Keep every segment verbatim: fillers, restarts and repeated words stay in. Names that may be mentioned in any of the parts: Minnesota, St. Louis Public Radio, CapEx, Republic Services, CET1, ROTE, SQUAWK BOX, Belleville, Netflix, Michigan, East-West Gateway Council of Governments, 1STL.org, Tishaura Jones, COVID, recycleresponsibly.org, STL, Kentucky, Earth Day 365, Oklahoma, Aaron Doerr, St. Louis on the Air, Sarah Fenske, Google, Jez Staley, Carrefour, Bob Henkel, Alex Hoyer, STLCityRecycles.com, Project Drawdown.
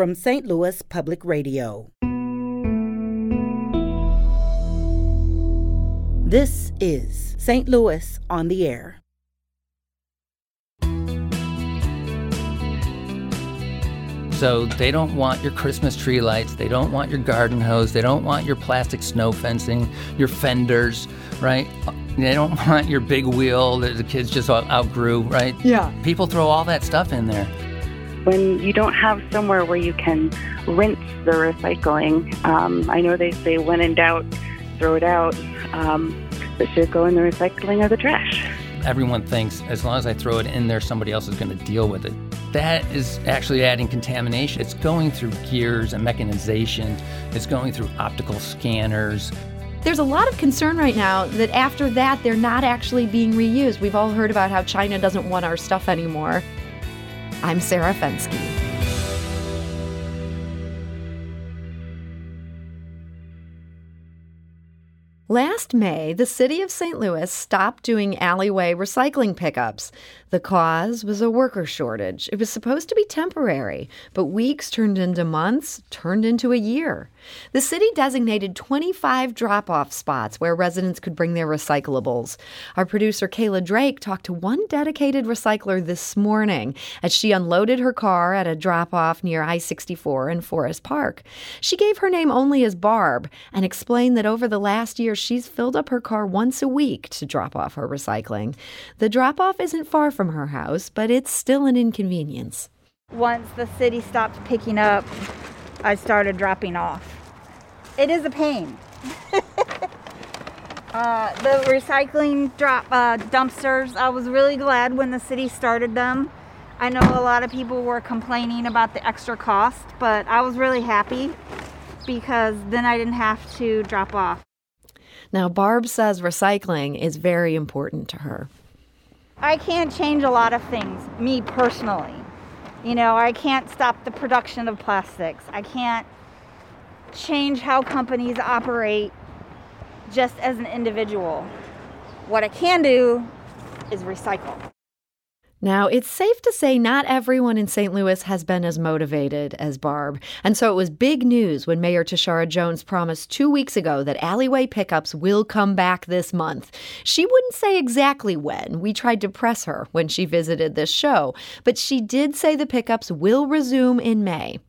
from Saint Louis Public Radio. This is Saint Louis on the Air. So they don't want your Christmas tree lights, they don't want your garden hose, they don't want your plastic snow fencing, your fenders, right? They don't want your big wheel that the kids just outgrew, right? Yeah. People throw all that stuff in there. When you don't have somewhere where you can rinse the recycling, um, I know they say when in doubt, throw it out, um, but should it go in the recycling or the trash? Everyone thinks as long as I throw it in there, somebody else is going to deal with it. That is actually adding contamination. It's going through gears and mechanization. It's going through optical scanners. There's a lot of concern right now that after that, they're not actually being reused. We've all heard about how China doesn't want our stuff anymore. I'm Sarah Fenske. Last May, the city of Saint Louis stopped doing alleyway recycling pickups. The cause was a worker shortage. It was supposed to be temporary, but weeks turned into months, turned into a year. The city designated twenty-five drop-off spots where residents could bring their recyclables. Our producer Kayla Drake talked to one dedicated recycler this morning as she unloaded her car at a drop-off near I sixty-four in Forest Park. She gave her name only as Barb and explained that over the last year, she's filled up her car once a week to drop off her recycling. The drop-off isn't far from her house, but it's still an inconvenience. Once the city stopped picking up, I started dropping off. It is a pain. uh, the recycling drop uh, dumpsters, I was really glad when the city started them. I know a lot of people were complaining about the extra cost, but I was really happy because then I didn't have to drop off. Now, Barb says recycling is very important to her. I can't change a lot of things, me personally. You know, I can't stop the production of plastics. I can't change how companies operate just as an individual. What I can do is recycle. Now, it's safe to say not everyone in Saint Louis has been as motivated as Barb. And so it was big news when Mayor Tishaura Jones promised two weeks ago that alleyway pickups will come back this month. She wouldn't say exactly when. We tried to press her when she visited this show. But she did say the pickups will resume in May.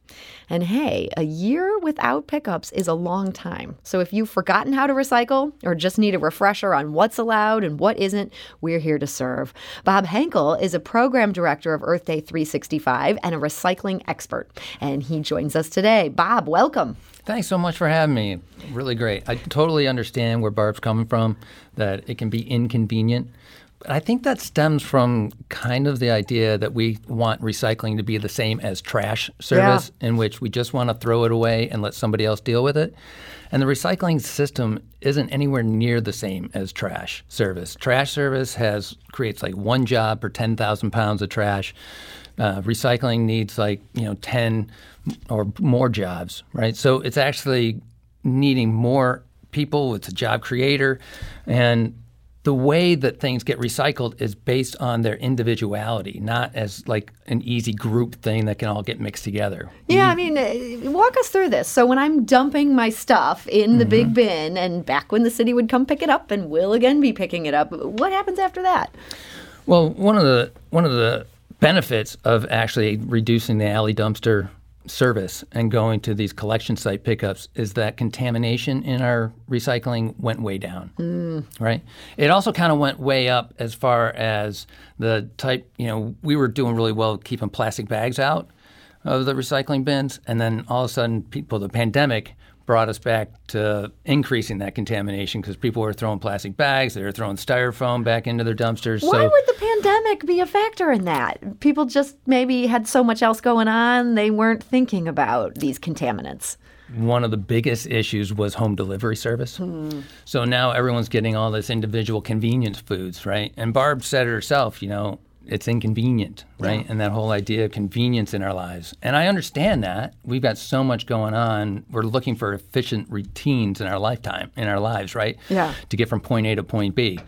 And hey, a year without pickups is a long time. So if you've forgotten how to recycle or just need a refresher on what's allowed and what isn't, we're here to serve. Bob Henkel is a program director of Earth Day three sixty-five and a recycling expert. And he joins us today. Bob, welcome. Thanks so much for having me. Really great. I totally understand where Barb's coming from, that it can be inconvenient. I think that stems from kind of the idea that we want recycling to be the same as trash service, yeah. in which we just want to throw it away and let somebody else deal with it. And the recycling system isn't anywhere near the same as trash service. Trash service has creates like one job per ten thousand pounds of trash. Uh, recycling needs like, you know, ten or more jobs, right? So it's actually needing more people. It's a job creator. And the way that things get recycled is based on their individuality, not as like an easy group thing that can all get mixed together. Yeah, I mean, walk us through this. So when I'm dumping my stuff in the mm-hmm. big bin, and back when the city would come pick it up and will again be picking it up, what happens after that? Well, one of the one of the benefits of actually reducing the alley dumpster service and going to these collection site pickups is that contamination in our recycling went way down, mm. right? It also kind of went way up as far as the type, you know, we were doing really well keeping plastic bags out of the recycling bins, and then all of a sudden people, the pandemic brought us back to increasing that contamination because people were throwing plastic bags, they were throwing styrofoam back into their dumpsters. Why so, would the pandemic be a factor in that? People just maybe had so much else going on, they weren't thinking about these contaminants. One of the biggest issues was home delivery service. Mm. So now everyone's getting all this individual convenience foods, right? And Barb said herself, you know, it's inconvenient, right? Yeah. And that whole idea of convenience in our lives. And I understand that. We've got so much going on. We're looking for efficient routines in our lifetime, in our lives, right? Yeah. To get from point A to point B.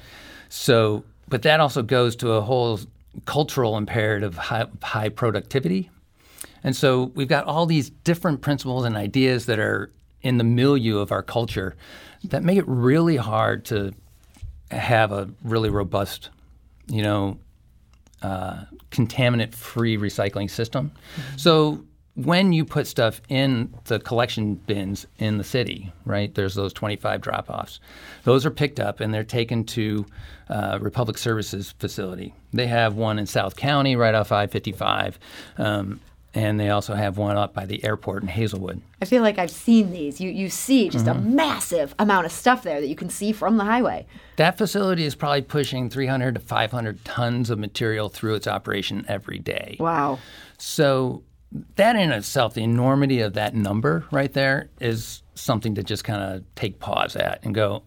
So, but that also goes to a whole cultural imperative of high, high productivity And so we've got all these different principles and ideas that are in the milieu of our culture that make it really hard to have a really robust, you know, uh, contaminant-free recycling system. Mm-hmm. So when you put stuff in the collection bins in the city, right, there's those twenty-five drop-offs. Those are picked up and they're taken to uh, Republic Services facility. They have one in South County right off I fifty-five, um, and they also have one up by the airport in Hazelwood. I feel like I've seen these. You you see just mm-hmm. a massive amount of stuff there that you can see from the highway. That facility is probably pushing three hundred to five hundred tons of material through its operation every day. Wow. So that in itself, the enormity of that number right there is something to just kind of take pause at and go,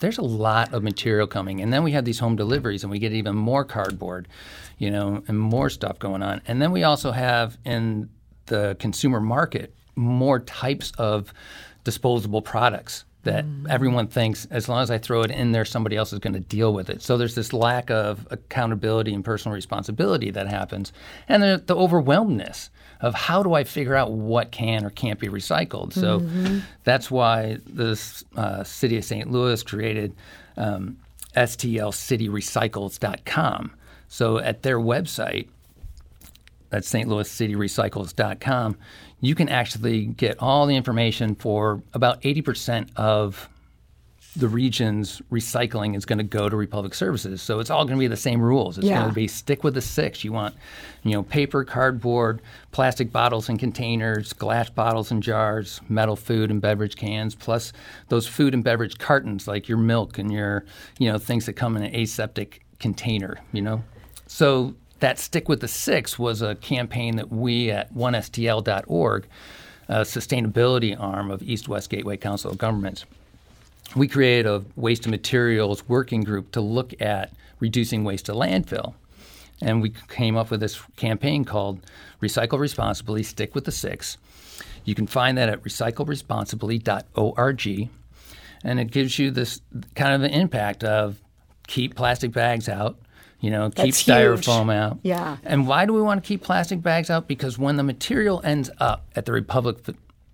there's a lot of material coming. And then we have these home deliveries and we get even more cardboard, you know, and more stuff going on. And then we also have in the consumer market more types of disposable products that mm. everyone thinks as long as I throw it in there, somebody else is going to deal with it. So there's this lack of accountability and personal responsibility that happens. And the, the overwhelmedness of how do I figure out what can or can't be recycled. So mm-hmm. that's why the uh, city of Saint Louis created um, S T L City Recycles dot com. So at their website, that's Saint Louis City Recycles dot com, you can actually get all the information for about eighty percent of the region's recycling is going to go to Republic Services. So it's all going to be the same rules. It's yeah. going to be stick with the six. You want, you know, paper, cardboard, plastic bottles and containers, glass bottles and jars, metal food and beverage cans, plus those food and beverage cartons like your milk and your, you know, things that come in an aseptic container, you know. So that stick with the six was a campaign that we at one S T L dot org, a sustainability arm of East-West Gateway Council of Governments, we created a waste and materials working group to look at reducing waste to landfill. And we came up with this campaign called Recycle Responsibly, Stick with the Six. You can find that at recycle responsibly dot org. And it gives you this kind of an impact of keep plastic bags out, you know, keep That's styrofoam huge. Out. Yeah. And why do we want to keep plastic bags out? Because when the material ends up at the Republic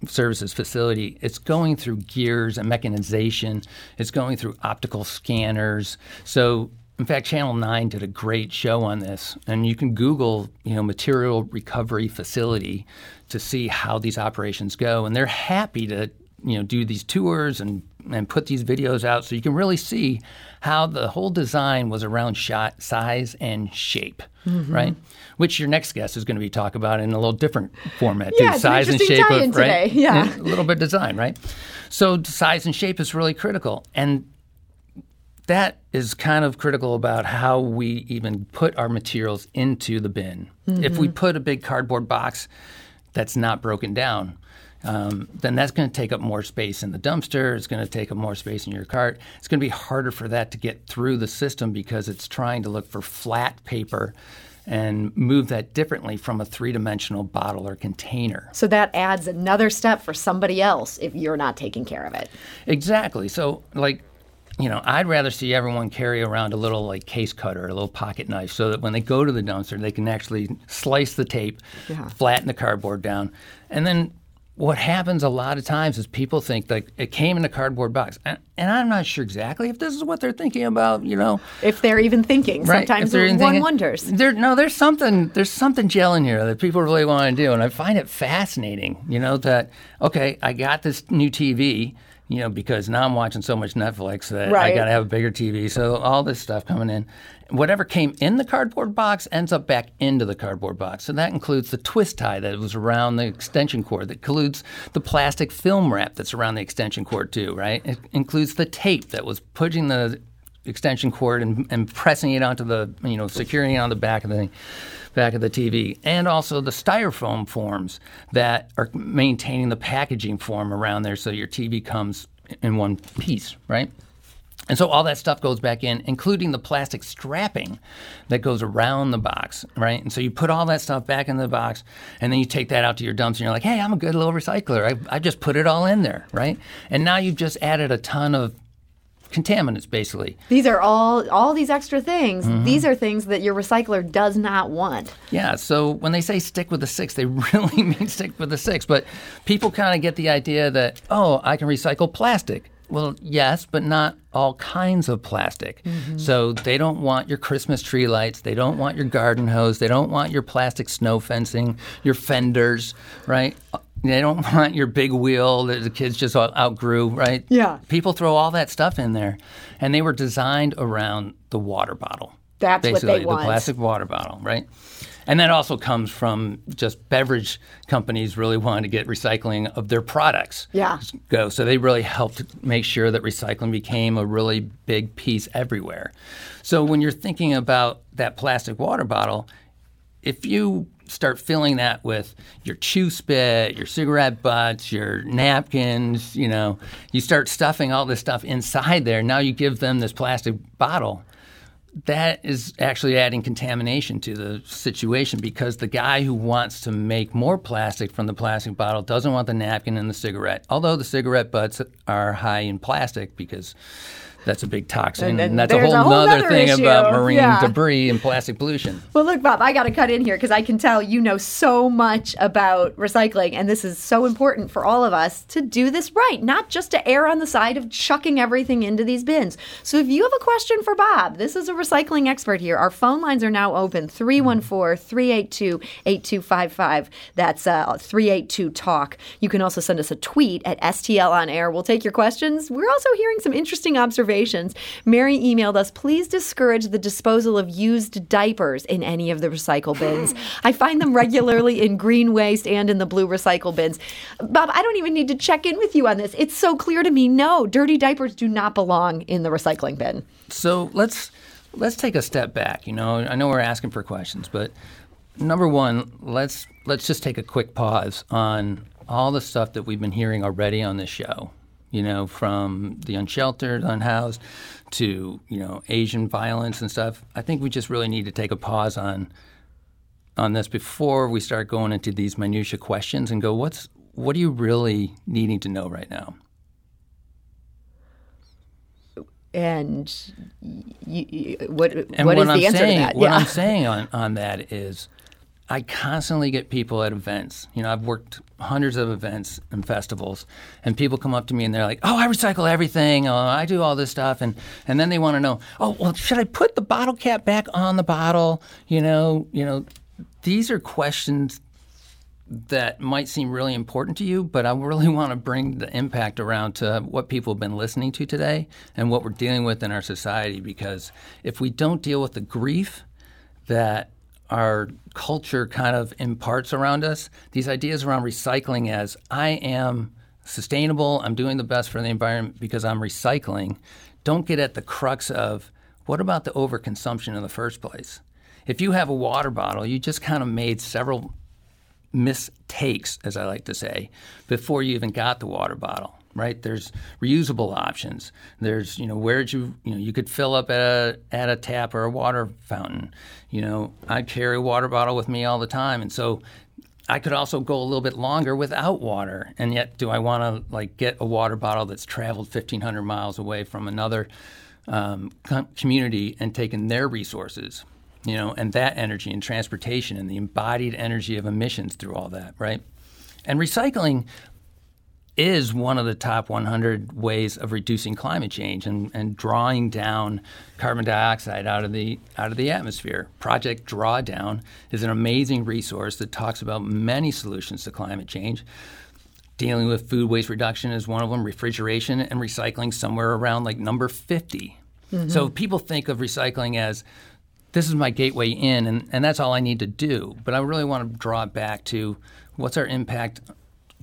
Services facility, it's going through gears and mechanization. It's going through optical scanners. So, in fact, Channel nine did a great show on this. And you can Google, you know, material recovery facility to see how these operations go. And they're happy to, you know, do these tours and, and put these videos out so you can really see how the whole design was around shot size and shape, mm-hmm. right? Which your next guest is going to be talking about in a little different format. Yeah, size an and shape of, right? Today. Yeah. A little bit of design, right? So size and shape is really critical. And that is kind of critical about how we even put our materials into the bin. Mm-hmm. If we put a big cardboard box that's not broken down, Um, then that's going to take up more space in the dumpster. It's going to take up more space in your cart. It's going to be harder for that to get through the system because it's trying to look for flat paper and move that differently from a three-dimensional bottle or container. So that adds another step for somebody else if you're not taking care of it. Exactly. So, like, you know, I'd rather see everyone carry around a little, like, case cutter, a little pocket knife, so that when they go to the dumpster, they can actually slice the tape, yeah. flatten the cardboard down, and then what happens a lot of times is people think, like, it came in a cardboard box. And, and I'm not sure exactly if this is what they're thinking about, you know. If they're even thinking. Right? Sometimes even one thinking, wonders. There, no, there's something there's something gelling here that people really want to do. And I find it fascinating, you know, that, okay, I got this new T V, you know, because now I'm watching so much Netflix that right. I got to have a bigger T V. So all this stuff coming in. Whatever came in the cardboard box ends up back into the cardboard box. So that includes the twist tie that was around the extension cord. That includes the plastic film wrap that's around the extension cord too, right? It includes the tape that was pushing the extension cord and, and pressing it onto the, you know, securing it on the back of the back of the T V. And also the styrofoam forms that are maintaining the packaging form around there so your T V comes in one piece, right? And so all that stuff goes back in, including the plastic strapping that goes around the box, right? And so you put all that stuff back in the box, and then you take that out to your dumps, and you're like, hey, I'm a good little recycler. I, I just put it all in there, right? And now you've just added a ton of contaminants, basically. These are all, all these extra things. Mm-hmm. These are things that your recycler does not want. Yeah, so when they say stick with the six, they really mean stick with the six. But people kind of get the idea that, oh, I can recycle plastic. Well, yes, but not all kinds of plastic. Mm-hmm. So they don't want your Christmas tree lights. They don't want your garden hose. They don't want your plastic snow fencing, your fenders, right? They don't want your big wheel that the kids just outgrew, right? Yeah. People throw all that stuff in there, and they were designed around the water bottle. That's what they want. The plastic water bottle, right? And that also comes from just beverage companies really wanting to get recycling of their products. Yeah. Go. So they really helped make sure that recycling became a really big piece everywhere. So when you're thinking about that plastic water bottle, if you start filling that with your chew spit, your cigarette butts, your napkins, you know, you start stuffing all this stuff inside there. Now you give them this plastic bottle. That is actually adding contamination to the situation, because the guy who wants to make more plastic from the plastic bottle doesn't want the napkin and the cigarette, although the cigarette butts are high in plastic because that's a big toxin, and, and that's a whole, a whole other thing issue. About marine yeah. debris and plastic pollution. Well, look, Bob, I got to cut in here because I can tell you know so much about recycling, and this is so important for all of us to do this right, not just to err on the side of chucking everything into these bins. So if you have a question for Bob, this is a recycling expert here. Our phone lines are now open, three one four, three eight two, eight two five five. That's uh, three eight two TALK. You can also send us a tweet at S T L on Air. We'll take your questions. We're also hearing some interesting observations. Mary emailed us, please discourage the disposal of used diapers in any of the recycle bins. I find them regularly in green waste and in the blue recycle bins. Bob, I don't even need to check in with you on this. It's so clear to me, no, dirty diapers do not belong in the recycling bin. So let's let's take a step back. You know, I know we're asking for questions, but number one, let's let's just take a quick pause on all the stuff that we've been hearing already on this show. You know, from the unsheltered, unhoused, to, you know, Asian violence and stuff. I think we just really need to take a pause on on this before we start going into these minutia questions and go, what's what are you really needing to know right now? And you, you, what and what, what is I'm the answer saying, to that? What yeah. I'm saying on, on that is I constantly get people at events. You know, I've worked hundreds of events and festivals, and people come up to me and they're like, oh, I recycle everything. Oh, I do all this stuff. And, and then they want to know, oh, well, should I put the bottle cap back on the bottle? You know, you know, these are questions that might seem really important to you, but I really want to bring the impact around to what people have been listening to today and what we're dealing with in our society, because if we don't deal with the grief that our culture kind of imparts around us, these ideas around recycling as I am sustainable, I'm doing the best for the environment because I'm recycling, don't get at the crux of what about the overconsumption in the first place? If you have a water bottle, you just kind of made several mistakes, as I like to say, before you even got the water bottle. Right? There's reusable options. There's, you know, where'd you, you know, you could fill up at a, at a tap or a water fountain. You know, I carry a water bottle with me all the time. And so I could also go a little bit longer without water. And yet, do I want to like get a water bottle that's traveled fifteen hundred miles away from another um, com- community and taken their resources, you know, and that energy and transportation and the embodied energy of emissions through all that, right? And recycling is one of the top one hundred ways of reducing climate change and, and drawing down carbon dioxide out of the out of the atmosphere. Project Drawdown is an amazing resource that talks about many solutions to climate change. Dealing with food waste reduction is one of them, refrigeration and recycling somewhere around like number fifty. Mm-hmm. So people think of recycling as this is my gateway in and, and that's all I need to do. But I really want to draw it back to what's our impact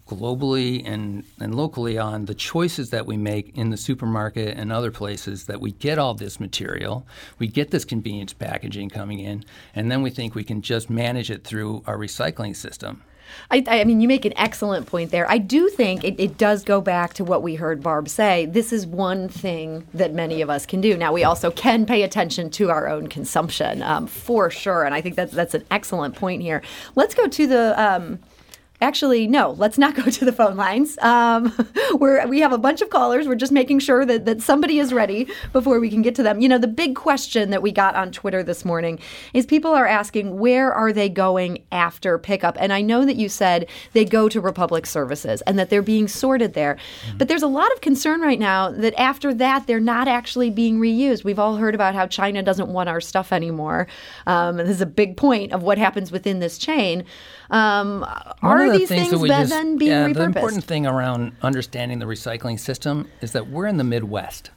globally and, and locally on the choices that we make in the supermarket and other places that we get all this material, we get this convenience packaging coming in, and then we think we can just manage it through our recycling system. I, I mean, you make an excellent point there. I do think it, it does go back to what we heard Barb say. This is one thing that many of us can do. Now, we also can pay attention to our own consumption, um, for sure, and I think that's, that's an excellent point here. Let's go to the... Um, Actually, no, let's not go to the phone lines. Um, we're, we have a bunch of callers. We're just making sure that, that somebody is ready before we can get to them. You know, the big question that we got on Twitter this morning is people are asking, where are they going after pickup? And I know that you said they go to Republic Services and that they're being sorted there. Mm-hmm. But there's a lot of concern right now that after that, they're not actually being reused. We've all heard about how China doesn't want our stuff anymore. Um, and this is a big point of what happens within this chain. Um, are the these things, things just, then being yeah, repurposed? The important thing around understanding the recycling system is that we're in the Midwest.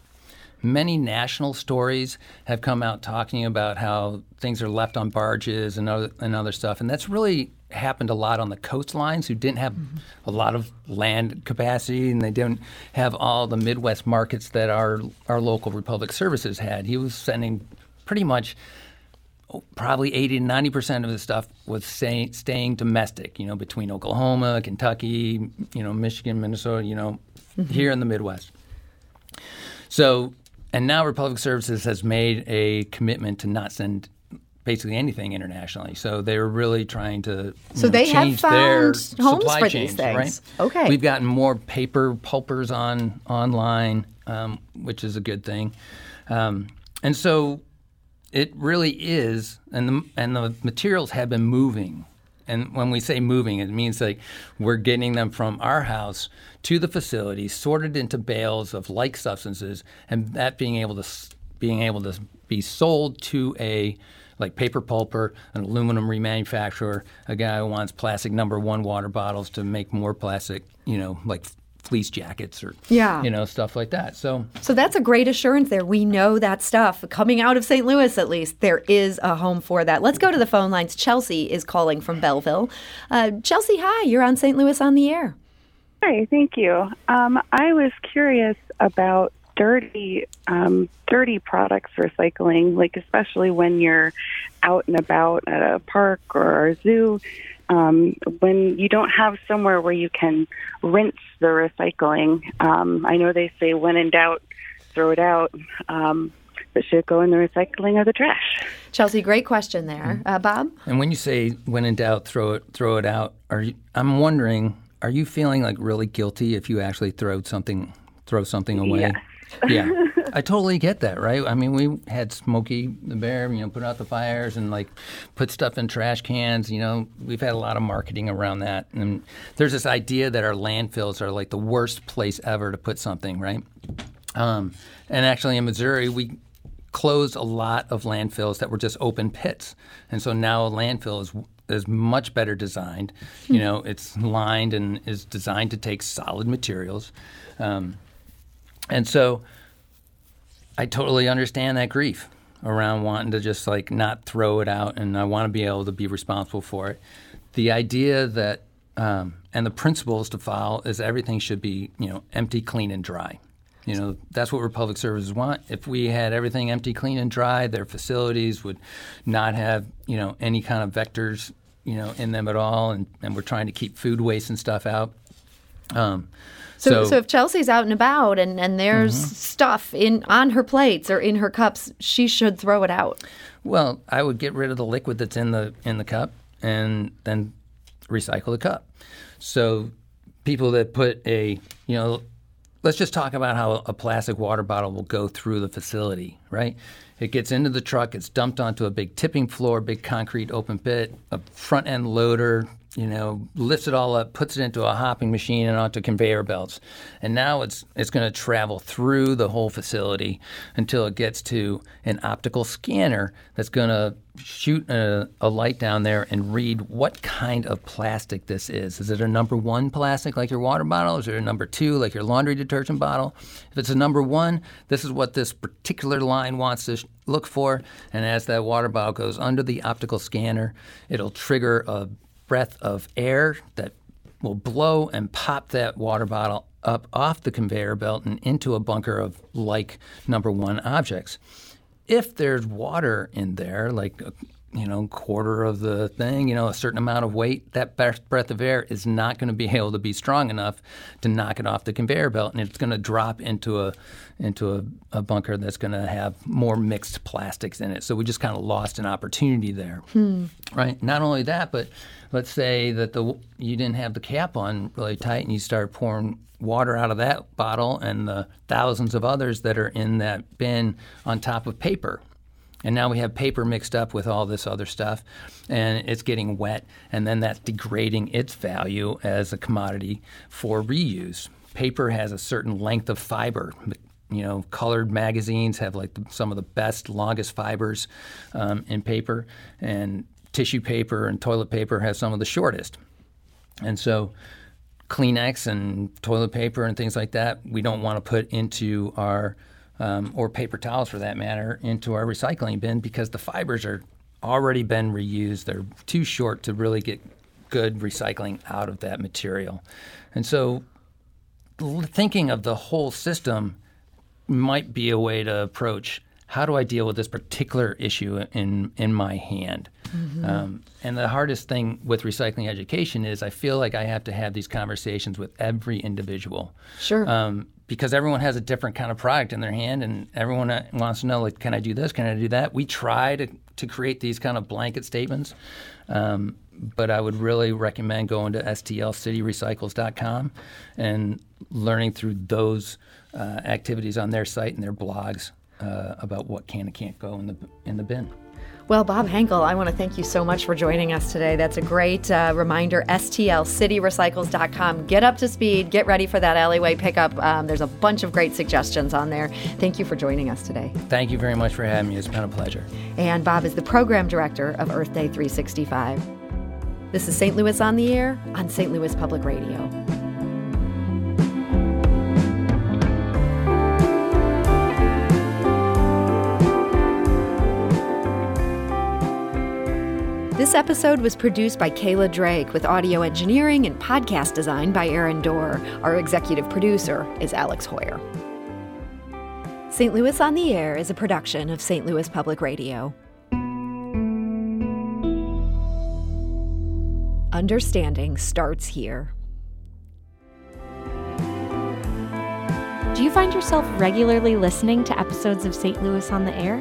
Many national stories have come out talking about how things are left on barges and other, and other stuff, and that's really happened a lot on the coastlines who didn't have mm-hmm. a lot of land capacity, and they didn't have all the Midwest markets that our, our local Republic Services had. He was sending pretty much probably eighty to ninety percent of the stuff was stay, staying domestic, you know, between Oklahoma, Kentucky, you know, Michigan, Minnesota, you know, mm-hmm. here in the Midwest. So, and now Republic Services has made a commitment to not send basically anything internationally. So they're really trying to so know, they change have found their homes supply for chains, these things. Right? Okay. We've gotten more paper pulpers on online, um, which is a good thing. Um, and so... It really is, and the, and the materials have been moving. And when we say moving, it means like we're getting them from our house to the facility, sorted into bales of like substances, and that being able to being able to be sold to a like paper pulper, an aluminum remanufacturer, a guy who wants plastic number one water bottles to make more plastic, you know, like fleece jackets or, yeah. you know, stuff like that. So so that's a great assurance there. We know that stuff. Coming out of Saint Louis, at least, there is a home for that. Let's go to the phone lines. Chelsea is calling from Belleville. Uh, Chelsea, hi. You're on Saint Louis on the Air. Hi. Thank you. Um, I was curious about dirty, um, dirty products recycling, like especially when you're out and about at a park or a zoo. Um, when you don't have somewhere where you can rinse the recycling, um, I know they say when in doubt, throw it out, um, but should it go in the recycling or the trash? Chelsea, great question there. Uh, Bob? And when you say when in doubt, throw it throw it out, are you, I'm wondering, are you feeling like really guilty if you actually throw something, throw something away? Yes. Yeah. I totally get that, right? I mean, we had Smokey the Bear, you know, put out the fires and, like, put stuff in trash cans. You know, we've had a lot of marketing around that. And there's this idea that our landfills are, like, the worst place ever to put something, right? Um, and actually in Missouri, we closed a lot of landfills that were just open pits. And so now a landfill is is much better designed. You know, it's lined and is designed to take solid materials. Um, and so... I totally understand that grief around wanting to just, like, not throw it out, and I want to be able to be responsible for it. The idea that um, – and the principles to follow is everything should be, you know, empty, clean, and dry. You know, that's what Republic Services want. If we had everything empty, clean, and dry, their facilities would not have, you know, any kind of vectors, you know, in them at all, and, and we're trying to keep food waste and stuff out. Um So, so, so if Chelsea's out and about and, and there's mm-hmm. stuff in on her plates or in her cups, she should throw it out. Well, I would get rid of the liquid that's in the in the cup and then recycle the cup. So people that put a, you know, let's just talk about how a plastic water bottle will go through the facility, right? It gets into the truck. It's dumped onto a big tipping floor, big concrete open pit, a front-end loader, you know, lifts it all up, puts it into a hopping machine and onto conveyor belts. And now it's it's going to travel through the whole facility until it gets to an optical scanner that's going to shoot a, a light down there and read what kind of plastic this is. Is it a number one plastic like your water bottle? Is it a number two like your laundry detergent bottle? If it's a number one, this is what this particular line wants to sh- look for. And as that water bottle goes under the optical scanner, it'll trigger a breath of air that will blow and pop that water bottle up off the conveyor belt and into a bunker of like number one objects. If there's water in there, like you know, quarter of the thing, you know, a certain amount of weight, that breath of air is not going to be able to be strong enough to knock it off the conveyor belt, and it's going to drop into a into a, a bunker that's going to have more mixed plastics in it. So we just kind of lost an opportunity there, hmm. right? Not only that, but let's say that the you didn't have the cap on really tight and you start pouring water out of that bottle and the thousands of others that are in that bin on top of paper. And now we have paper mixed up with all this other stuff, and it's getting wet, and then that's degrading its value as a commodity for reuse. Paper has a certain length of fiber. You know, colored magazines have like the, some of the best, longest fibers um, in paper, and tissue paper and toilet paper have some of the shortest. And so Kleenex and toilet paper and things like that, we don't want to put into our Um, or paper towels for that matter, into our recycling bin because the fibers are already been reused. They're too short to really get good recycling out of that material. And so thinking of the whole system might be a way to approach how do I deal with this particular issue in, in my hand? Mm-hmm. Um, and the hardest thing with recycling education is I feel like I have to have these conversations with every individual. Sure. Um, because everyone has a different kind of product in their hand and everyone wants to know, like, can I do this? Can I do that? We try to, to create these kind of blanket statements, um, but I would really recommend going to S T L City Recycles dot com and learning through those uh, activities on their site and their blogs uh, about what can and can't go in the in the bin. Well, Bob Henkel, I want to thank you so much for joining us today. That's a great uh, reminder, S T L City Recycles dot com. Get up to speed. Get ready for that alleyway pickup. Um, there's a bunch of great suggestions on there. Thank you for joining us today. Thank you very much for having me. It's been a pleasure. And Bob is the Program Director of Earth Day three sixty-five. This is Saint Louis on the Air on Saint Louis Public Radio. This episode was produced by Kayla Drake with audio engineering and podcast design by Aaron Doerr. Our executive producer is Alex Hoyer. Saint Louis on the Air is a production of Saint Louis Public Radio. Understanding starts here. Do you find yourself regularly listening to episodes of Saint Louis on the Air?